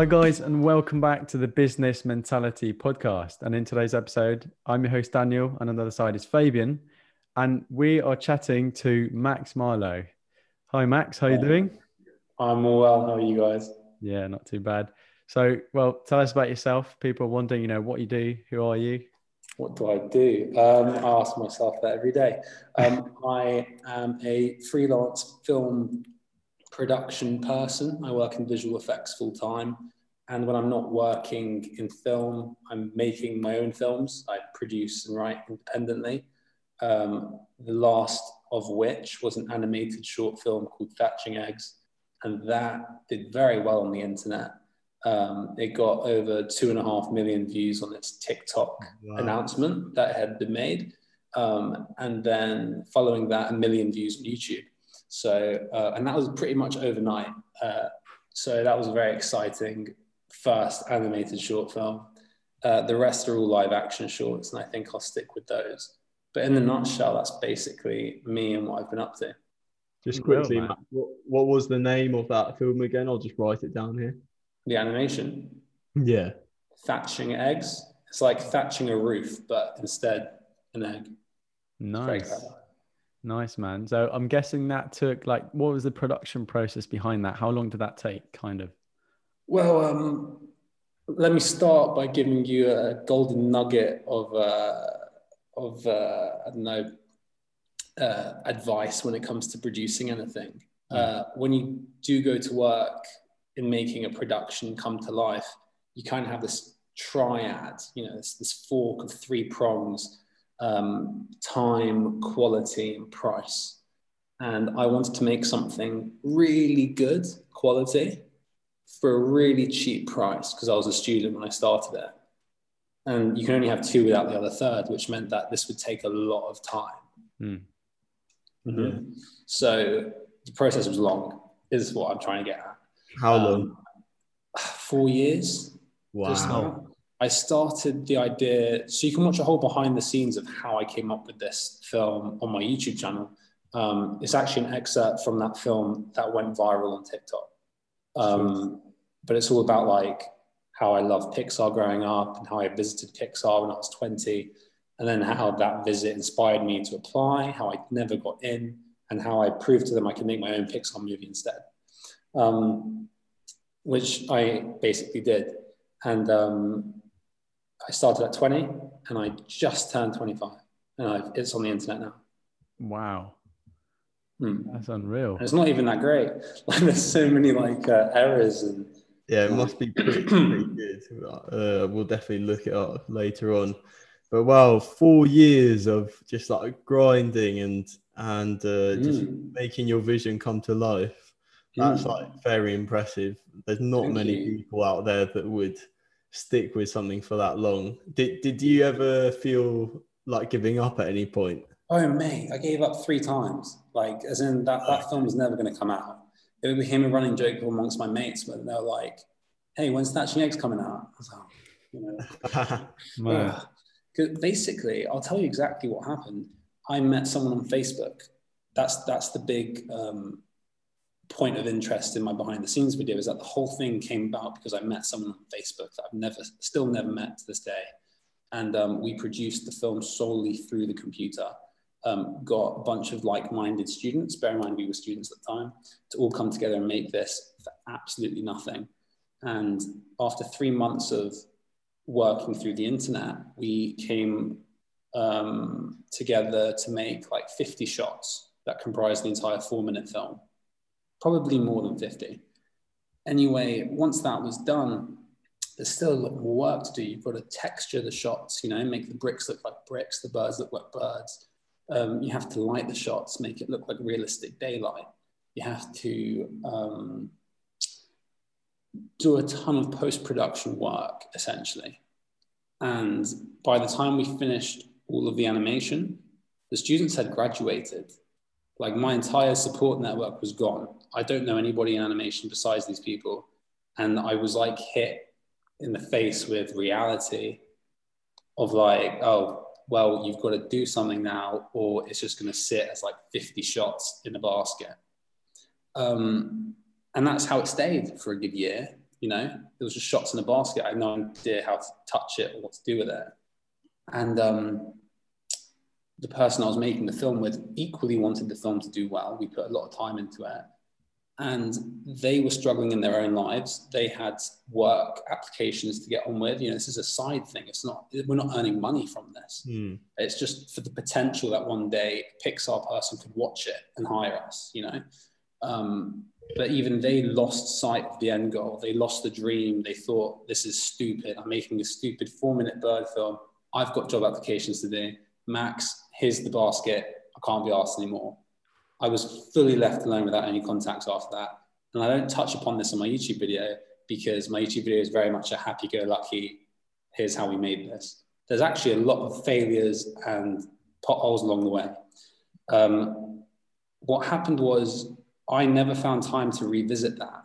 Hi guys, and welcome back to the Business Mentality podcast. And in today's episode, I'm your host Daniel, and on the other side is Fabian, and we are chatting to Max Marlow. Hi Max, how are you doing? I'm all well, how are you guys? Yeah, not too bad. So, well, tell us about yourself. People are wondering, you know, what you do, who are you? What do I do? I ask myself that every day. I am a freelance film production person. I work in visual effects full time, and when I'm not working in film, I'm making my own films. I produce and write independently. The last of which was an animated short film called Hatching Eggs, and that did very well on the internet. It got over 2.5 million views on its TikTok announcement that had been made, and then following that, 1 million views on YouTube. So, and that was pretty much overnight. So that was a very exciting first animated short film. The rest are all live action shorts, and I think I'll stick with those. But in the nutshell, that's basically me and what I've been up to. Just quickly, Matt, what was the name of that film again? I'll just write it down here. The animation? Yeah. Thatching Eggs. It's like thatching a roof, but instead an egg. Nice. Nice, man. So I'm guessing that took, like, what was the production process behind that? How long did that take, kind of? Well, let me start by giving you a golden nugget of I don't know, advice when it comes to producing anything. When you do go to work in making a production come to life, you kind of have this triad, you know, this fork of three prongs. Time, quality, and price. And I wanted to make something really good quality for a really cheap price because I was a student when I started it. And you can only have two without the other third, which meant that this would take a lot of time. So the process was long, is what I'm trying to get at. How long? 4 years. Wow. I started the idea, so you can watch a whole behind the scenes of how I came up with this film on my YouTube channel. It's actually an excerpt from that film that went viral on TikTok. But it's all about like how I loved Pixar growing up and how I visited Pixar when I was 20, and then how that visit inspired me to apply, how I never got in, and how I proved to them I could make my own Pixar movie instead, which I basically did. And I started at 20 and I just turned 25 and it's on the internet now. Wow. That's unreal. And it's not even that great. Like there's so many like errors. And yeah, it must be pretty good. We'll definitely look it up later on. But wow, 4 years of just like grinding and just making your vision come to life. That's like very impressive. There's not many people out there that would stick with something for that long. Did you ever feel like giving up at any point? Oh mate, I gave up 3 times. Like as in that film was never going to come out. It became a running joke amongst my mates when they were like, "Hey, when's Thatching Eggs coming out?" I was like, you know. Basically, I'll tell you exactly what happened. I met someone on Facebook. That's the big point of interest in my behind the scenes video, is that the whole thing came about because I met someone on Facebook that I've still never met to this day. And we produced the film solely through the computer, got a bunch of like-minded students, bear in mind we were students at the time, to all come together and make this for absolutely nothing. And after 3 months of working through the internet, we came together to make like 50 shots that comprised the entire 4-minute film. Probably more than 50. Anyway, once that was done, there's still a lot more work to do. You've got to texture the shots, you know, make the bricks look like bricks, the birds look like birds. You have to light the shots, make it look like realistic daylight. You have to do a ton of post-production work, essentially. And by the time we finished all of the animation, the students had graduated. Like my entire support network was gone. I don't know anybody in animation besides these people. And I was like hit in the face with reality of like, oh, well, you've got to do something now, or it's just going to sit as like 50 shots in a basket. And that's how it stayed for a good year. you know, it was just shots in a basket. I had no idea how to touch it or what to do with it. And the person I was making the film with equally wanted the film to do well. We put a lot of time into it. And they were struggling in their own lives. They had work applications to get on with. You know, this is a side thing. It's not, we're not earning money from this. Mm. It's just for the potential that one day a Pixar person could watch it and hire us, you know. But even they lost sight of the end goal. They lost the dream. They thought, this is stupid. I'm making a stupid 4-minute bird film. I've got job applications to do. Max, here's the basket. I can't be arsed anymore. I was fully left alone without any contacts after that. And I don't touch upon this in my YouTube video because my YouTube video is very much a happy-go-lucky, here's how we made this. There's actually a lot of failures and potholes along the way. What happened was I never found time to revisit that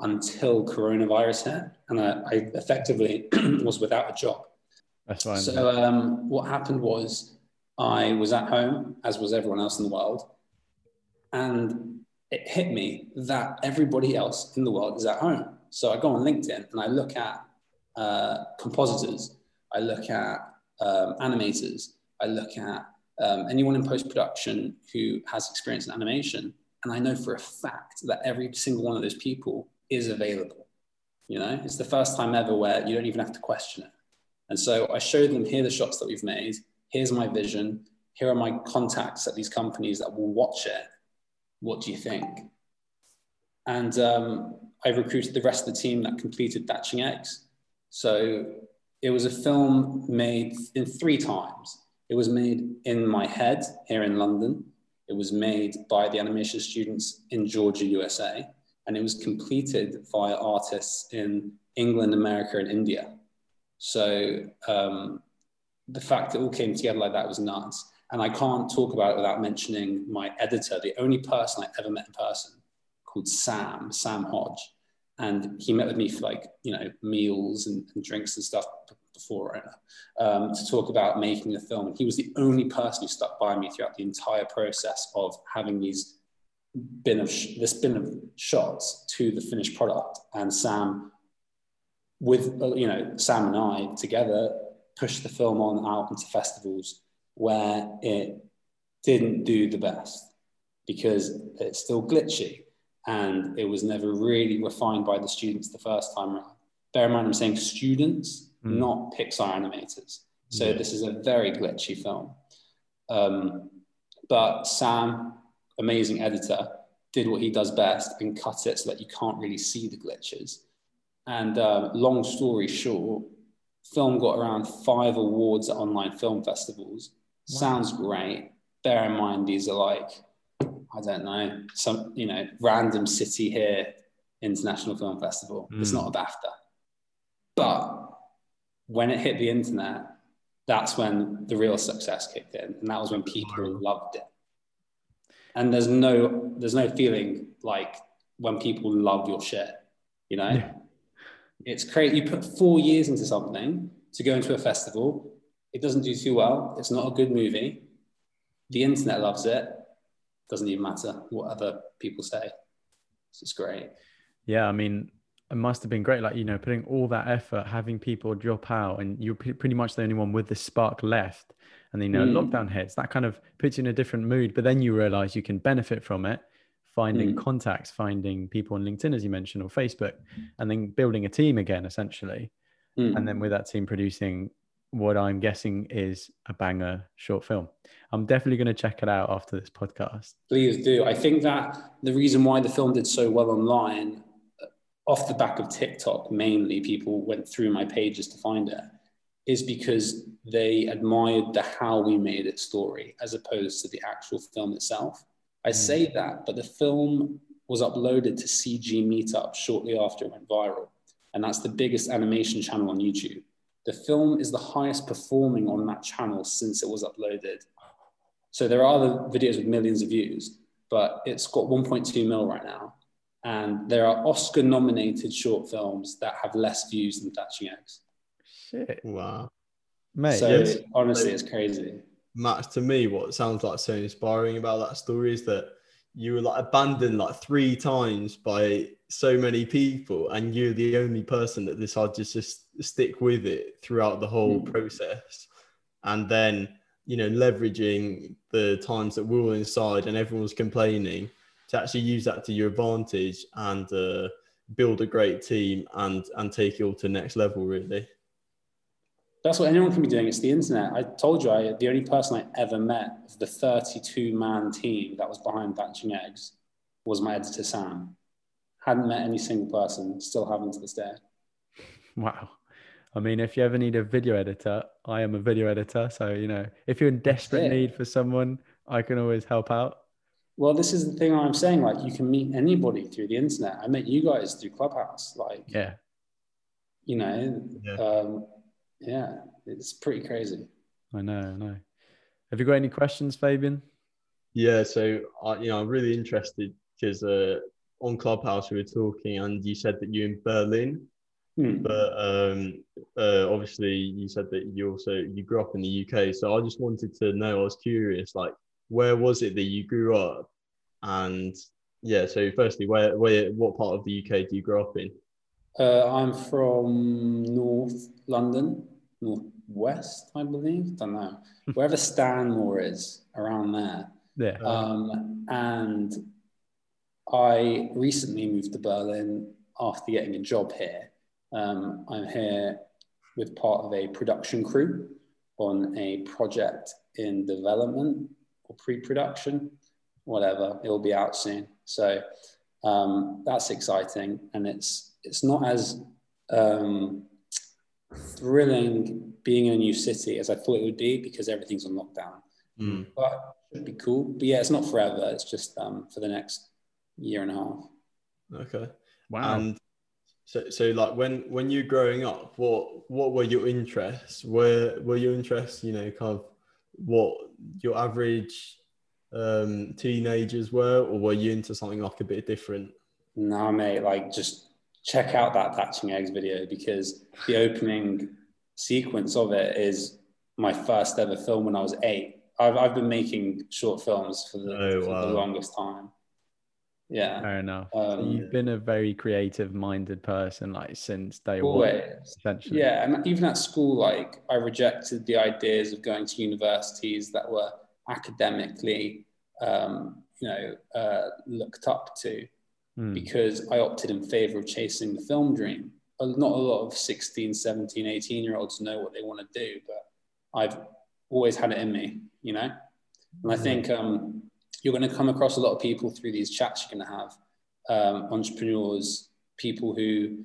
until coronavirus hit. And I effectively was without a job. That's fine. So what happened was I was at home, as was everyone else in the world. And it hit me that everybody else in the world is at home. So I go on LinkedIn and I look at compositors, I look at animators, I look at anyone in post-production who has experience in animation. And I know for a fact that every single one of those people is available. You know, it's the first time ever where you don't even have to question it. And so I showed them, here are the shots that we've made, here's my vision, here are my contacts at these companies that will watch it. What do you think? And I recruited the rest of the team that completed Hatching Eggs. So it was a film made in 3 times. It was made in my head here in London. It was made by the animation students in Georgia, USA. And it was completed via artists in England, America, and India. So the fact that it all came together like that was nuts. And I can't talk about it without mentioning my editor, the only person I ever met in person, called Sam Hodge. And he met with me for like, you know, meals and drinks and stuff before to talk about making the film. And he was the only person who stuck by me throughout the entire process of having these bin of shots to the finished product. And Sam, with, you know, Sam and I together pushed the film on out into festivals where it didn't do the best because it's still glitchy and it was never really refined by the students the first time around. Bear in mind, I'm saying students, not Pixar animators. So this is a very glitchy film. But Sam, amazing editor, did what he does best and cut it so that you can't really see the glitches. And long story short, film got around 5 awards at online film festivals. Wow. Sounds great. Bear in mind, these are like, I don't know, some, you know, random city here, International Film Festival. It's not a BAFTA. But when it hit the internet, that's when the real success kicked in. And that was when people loved it. And there's no feeling like when people love your shit, you know? Yeah. It's crazy. You put 4 years into something to go into a festival. It doesn't do too well. It's not a good movie. The internet loves it. Doesn't even matter what other people say. It's just great. Yeah, I mean, it must have been great. Like, you know, putting all that effort, having people drop out, and you're pretty much the only one with the spark left. And then, you know, lockdown hits. That kind of puts you in a different mood. But then you realize you can benefit from it. Finding contacts, finding people on LinkedIn, as you mentioned, or Facebook, and then building a team again, essentially. And then with that team producing what I'm guessing is a banger short film. I'm definitely going to check it out after this podcast. Please do. I think that the reason why the film did so well online, off the back of TikTok, mainly people went through my pages to find it, is because they admired the how we made it story as opposed to the actual film itself. I say that, but the film was uploaded to CG Meetup shortly after it went viral. And that's the biggest animation channel on YouTube. The film is the highest performing on that channel since it was uploaded. So there are other videos with millions of views, but it's got 1.2 mil right now. And there are Oscar nominated short films that have less views than Hatching Eggs. Shit. Wow. Mate, so yes. Honestly, it's crazy. Max, to me, what sounds like so inspiring about that story is that you were like abandoned like 3 times by so many people, and you're the only person that decided to just stick with it throughout the whole process. And then, you know, leveraging the times that we were inside and everyone was complaining to actually use that to your advantage and build a great team and take it all to the next level, really. That's what anyone can be doing. It's the internet. I told you, the only person I ever met of the 32-man team that was behind Hatching Eggs was my editor, Sam. Hadn't met any single person, still haven't to this day. Wow. I mean, if you ever need a video editor, I am a video editor. So, you know, if you're in desperate need for someone, I can always help out. Well, this is the thing I'm saying. Like, you can meet anybody through the internet. I met you guys through Clubhouse. Like, you know, yeah, it's pretty crazy. I know, I know. Have you got any questions, Fabian? Yeah, so, you know, I'm really interested because on Clubhouse we were talking and you said that you're in Berlin, but obviously you said that you grew up in the UK. So I just wanted to know, I was curious, like, where was it that you grew up? And yeah, so firstly, what part of the UK do you grow up in? I'm from North London, northwest, I believe. Don't know, wherever Stanmore is, around there. Yeah. And I recently moved to Berlin after getting a job here. I'm here with part of a production crew on a project in development or pre-production, whatever. It will be out soon, so that's exciting, and it's not as thrilling being in a new city as I thought it would be because everything's on lockdown. But it'd be cool. But yeah, it's not forever. It's just for the next year and a half. Okay. Wow. And so like when you're growing up, what were your interests? Were your interests, you know, kind of what your average teenagers were, or were you into something like a bit different? No, mate, like just check out that Hatching Eggs video, because the opening sequence of it is my first ever film when I was 8. I've been making short films for the longest time. Yeah. Fair enough. So you've been a very creative-minded person, like, since day one, essentially. Yeah, and even at school, like, I rejected the ideas of going to universities that were academically, you know, looked up to. Because I opted in favor of chasing the film dream. Not a lot of 16, 17, 18-year-olds know what they want to do, but I've always had it in me, you know? And I think you're going to come across a lot of people through these chats you're going to have, entrepreneurs, people who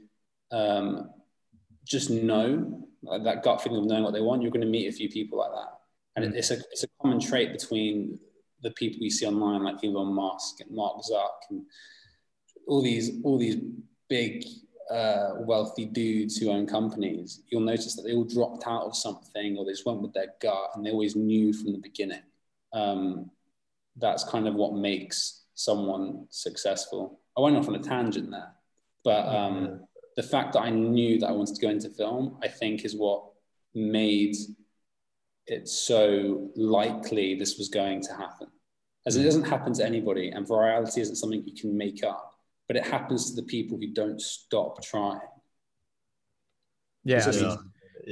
just know, like, that gut feeling of knowing what they want. You're going to meet a few people like that. And it's a common trait between the people we see online, like Elon Musk and Mark Zuck and all these big wealthy dudes who own companies. You'll notice that they all dropped out of something, or they just went with their gut, and they always knew from the beginning. That's kind of what makes someone successful. I went off on a tangent there, but the fact that I knew that I wanted to go into film, I think, is what made it so likely this was going to happen. As it doesn't happen to anybody, and virality isn't something you can make up, but it happens to the people who don't stop trying. Yeah,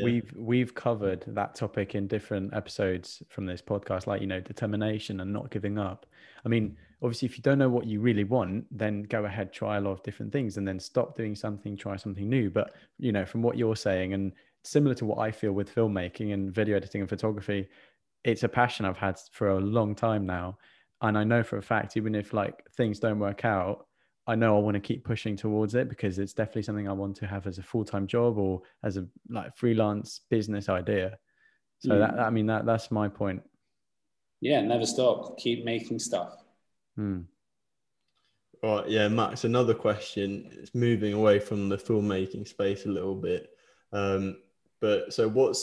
we've covered that topic in different episodes from this podcast, like, you know, determination and not giving up. I mean, obviously, if you don't know what you really want, then go ahead, try a lot of different things, and then stop doing something, try something new. But, you know, from what you're saying, and similar to what I feel with filmmaking and video editing and photography, it's a passion I've had for a long time now. And I know for a fact, even if, like, things don't work out, I know I want to keep pushing towards it, because it's definitely something I want to have as a full-time job or as a, like, freelance business idea. So that, I mean, that's my point. Yeah. Never stop. Keep making stuff. Right. Yeah. Max, another question. It's moving away from the filmmaking space a little bit. But so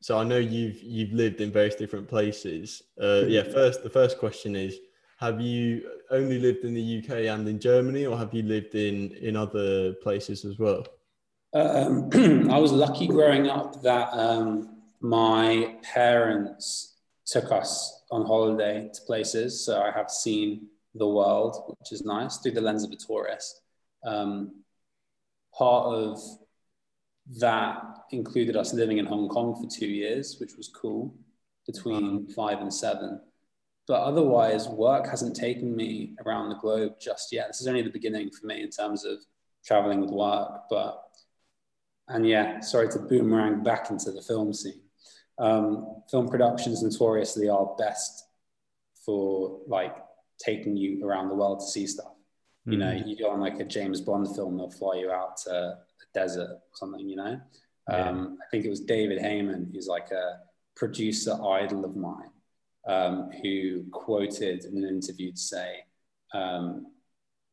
so I know you've lived in various different places. The first question is, have you only lived in the UK and in Germany, or have you lived in other places as well? I was lucky growing up that my parents took us on holiday to places. So I have seen the world, which is nice, through the lens of a tourist. Part of that included us living in Hong Kong for 2 years, which was cool, between 5 and 7. But otherwise, work hasn't taken me around the globe just yet. This is only the beginning for me in terms of traveling with work. But, and yeah, sorry to boomerang back into the film scene. Film productions notoriously are best for like taking you around the world to see stuff. You know, you go on like a James Bond film, they'll fly you out to the desert or something, you know? I think it was David Heyman, who's like a producer idol of mine, who quoted in an interview to say,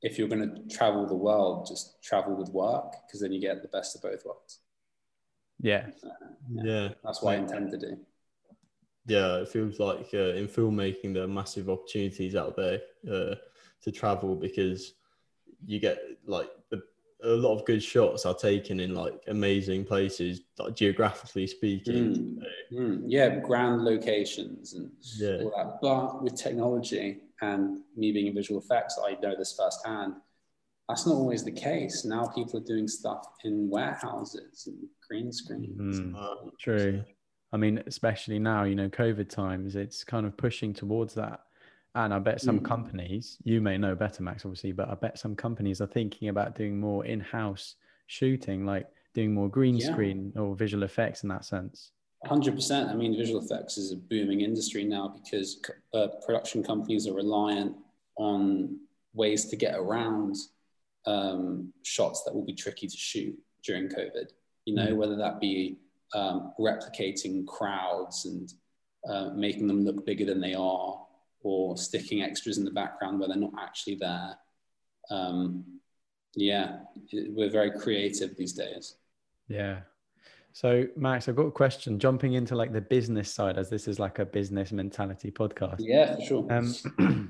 if you're going to travel the world, just travel with work, because then you get the best of both worlds. Yeah. Yeah. That's what I intend to do. Yeah, it feels like in filmmaking, there are massive opportunities out there to travel, because you get like a lot of good shots are taken in like amazing places, like geographically speaking. Yeah, grand locations and all that. But with technology and me being in visual effects, I know this firsthand, that's not always the case. Now people are doing stuff in warehouses and green screens. True. I mean, especially now, you know, COVID times, it's kind of pushing towards that. And I bet some companies, you may know better, Max, obviously, but I bet some companies are thinking about doing more in-house shooting, like doing more green screen or visual effects in that sense. 100%. I mean, visual effects is a booming industry now, because production companies are reliant on ways to get around shots that will be tricky to shoot during COVID, you know, whether that be replicating crowds and making them look bigger than they are, or sticking extras in the background where they're not actually there. Yeah, we're very creative these days. Yeah. So Max, I've got a question, jumping into like the business side, as this is like a business mentality podcast. Yeah, for sure.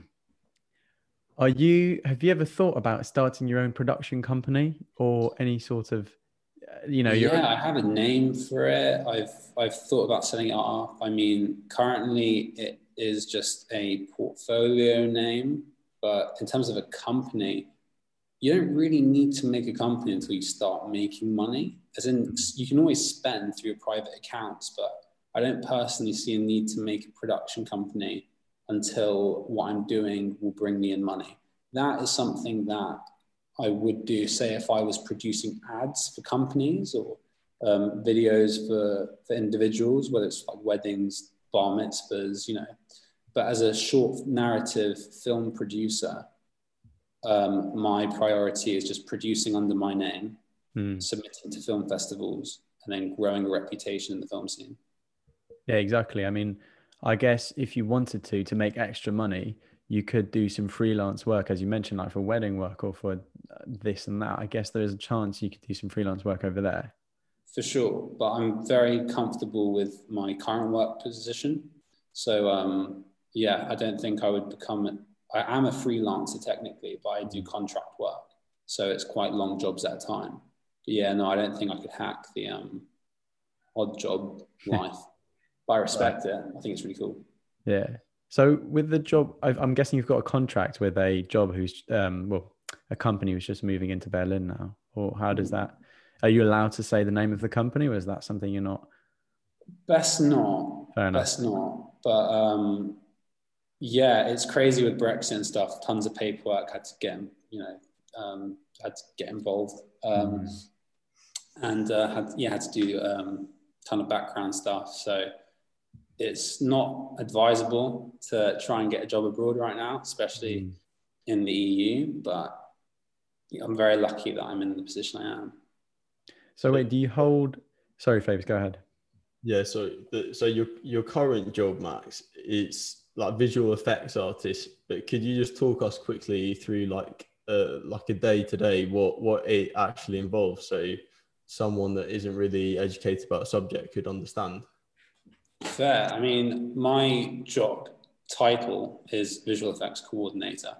Have you ever thought about starting your own production company or any sort of, you know, I have a name for it. I've thought about setting it up. I mean, currently it is just a portfolio name, but in terms of a company, you don't really need to make a company until you start making money. As in, you can always spend through your private accounts, but I don't personally see a need to make a production company until what I'm doing will bring me in money. That is something that I would do, say, if I was producing ads for companies or videos for individuals, whether it's like weddings, bar mitzvahs, you know. But as a short narrative film producer, my priority is just producing under my name, submitting to film festivals, and then growing a reputation in the film scene. Yeah, exactly. I mean, I guess if you wanted to make extra money, you could do some freelance work, as you mentioned, like for wedding work or for this and that. I guess there is a chance you could do some freelance work over there. For sure, but I'm very comfortable with my current work position. So yeah, I don't think I would I am a freelancer technically, but I do contract work. So it's quite long jobs at a time. But yeah, no, I don't think I could hack the odd job life, but I respect it. I think it's really cool. Yeah. So with the job, I'm guessing you've got a contract with a job who's, a company who's just moving into Berlin now, or how does that? Are you allowed to say the name of the company, or is that something you're not? Best not. Fair enough. Best not. But yeah, it's crazy with Brexit and stuff. Tons of paperwork had to get involved, and had to do a ton of background stuff. So it's not advisable to try and get a job abroad right now, especially in the EU. But I'm very lucky that I'm in the position I am. So wait, do you hold? Sorry, Fabs, go ahead. Yeah, so your current job, Max, it's like visual effects artist. But could you just talk us quickly through like a day to day what it actually involves, so someone that isn't really educated about a subject could understand? Fair. I mean, my job title is visual effects coordinator.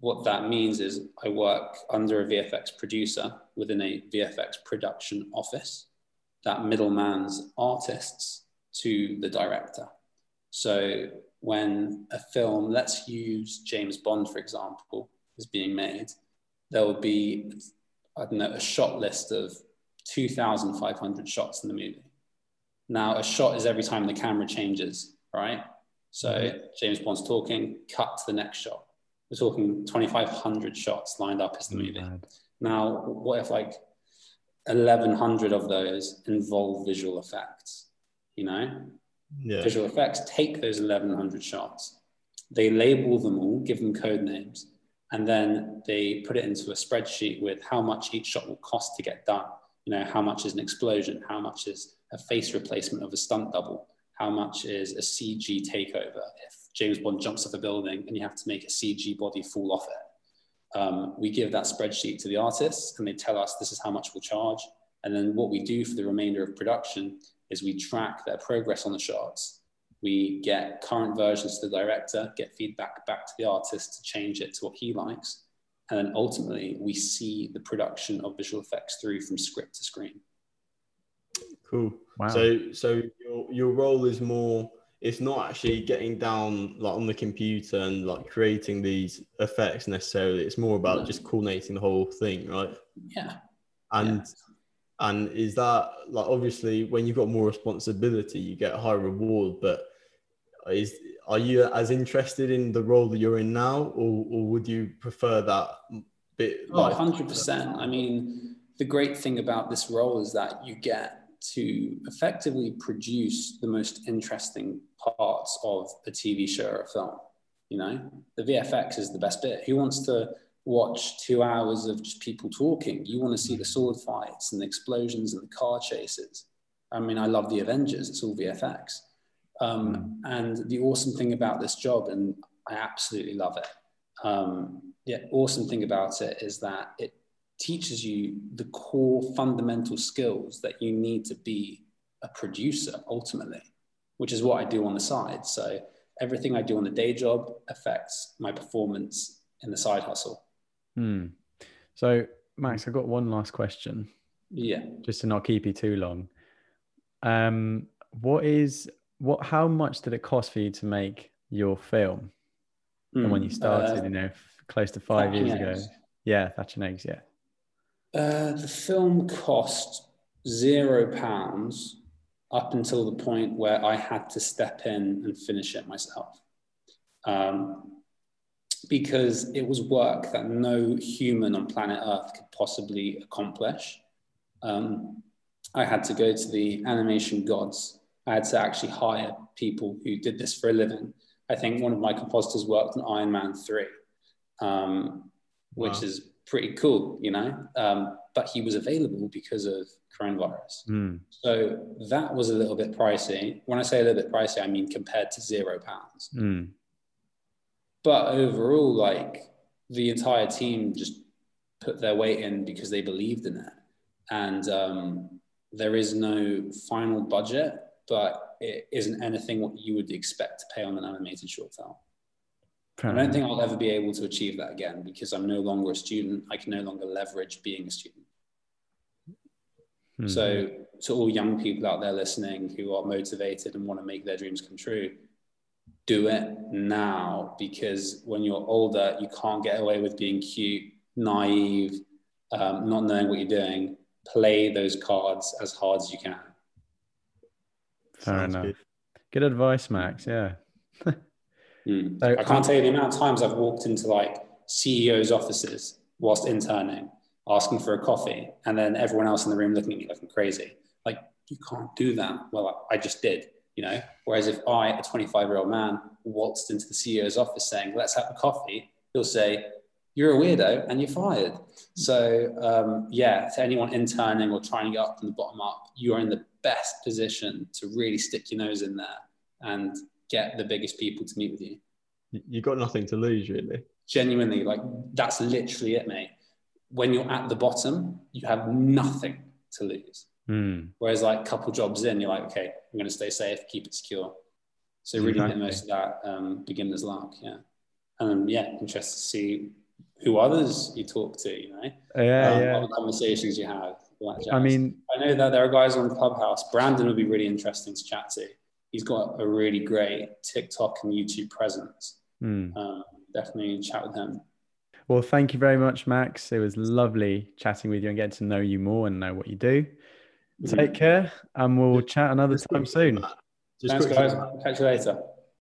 What that means is I work under a VFX producer within a VFX production office that middlemans artists to the director. So when a film, let's use James Bond, for example, is being made, there will be, I don't know, a shot list of 2,500 shots in the movie. Now, a shot is every time the camera changes, right? So James Bond's talking, cut to the next shot. We're talking 2,500 shots lined up as the movie. Now, what if like 1,100 of those involve visual effects, you know? Yeah. Visual effects take those 1,100 shots, they label them all, give them code names, and then they put it into a spreadsheet with how much each shot will cost to get done. You know, how much is an explosion? How much is a face replacement of a stunt double? How much is a CG takeover? If James Bond jumps off a building and you have to make a CG body fall off it. We give that spreadsheet to the artists and they tell us this is how much we'll charge. And then what we do for the remainder of production is we track their progress on the shots. We get current versions to the director, get feedback back to the artist to change it to what he likes. And then ultimately we see the production of visual effects through from script to screen. Cool. Wow. So your role is more, it's not actually getting down like on the computer and like creating these effects necessarily. It's more about just coordinating the whole thing, right? Yeah. And is that like, obviously when you've got more responsibility, you get a high reward, but are you as interested in the role that you're in now, or would you prefer that bit? Oh, 100%. I mean, the great thing about this role is that you get to effectively produce the most interesting parts of a TV show or a film. You know, the VFX is the best bit. Who wants to watch 2 hours of just people talking? You want to see the sword fights and the explosions and the car chases. I mean, I love the Avengers, it's all VFX. And the awesome thing about this job, and I absolutely love it, awesome thing about it is that it teaches you the core fundamental skills that you need to be a producer ultimately, which is what I do on the side. So everything I do on the day job affects my performance in the side hustle. So Max, I've got one last question. Yeah. Just to not keep you too long. How much did it cost for you to make your film? And when you started, close to 5 years ago. Yeah, Hatching Eggs, yeah. The film cost £0 up until the point where I had to step in and finish it myself, because it was work that no human on planet Earth could possibly accomplish. I had to go to the animation gods. I had to actually hire people who did this for a living. I think one of my compositors worked on Iron Man 3, which is pretty cool, you know, but he was available because of coronavirus. So that was a little bit pricey. When I say a little bit pricey, I mean compared to £0. But overall, like, the entire team just put their weight in because they believed in it. And there is no final budget, but it isn't anything what you would expect to pay on an animated short film. I don't think I'll ever be able to achieve that again because I'm no longer a student. I can no longer leverage being a student. So to all young people out there listening who are motivated and want to make their dreams come true, do it now, because when you're older, you can't get away with being cute, naive, not knowing what you're doing. Play those cards as hard as you can. Fair enough. Good advice, Max. Yeah. So, I can't tell you the amount of times I've walked into like CEOs' offices whilst interning, asking for a coffee, and then everyone else in the room looking at me like I'm crazy. Like, you can't do that. Well, I just did, you know? Whereas if I, a 25-year-old man, waltzed into the CEO's office saying, let's have a coffee, he'll say, you're a weirdo and you're fired. So to anyone interning or trying to get up from the bottom up, you are in the best position to really stick your nose in there and get the biggest people to meet with you. You've got nothing to lose, really. Genuinely, like, that's literally it, mate. When you're at the bottom, you have nothing to lose. Whereas, like, a couple jobs in, you're like, okay, I'm going to stay safe, keep it secure. So really get most of that beginner's luck, yeah. And interested to see who others you talk to, you know? What conversations you have. I mean, I know that there are guys on Clubhouse. Brandon would be really interesting to chat to. he's got a really great TikTok and YouTube presence. Definitely chat with him. Well, thank you very much, Max. It was lovely chatting with you and getting to know you more and know what you do. Take care, and we'll chat another time soon. Thanks, guys. Catch you later.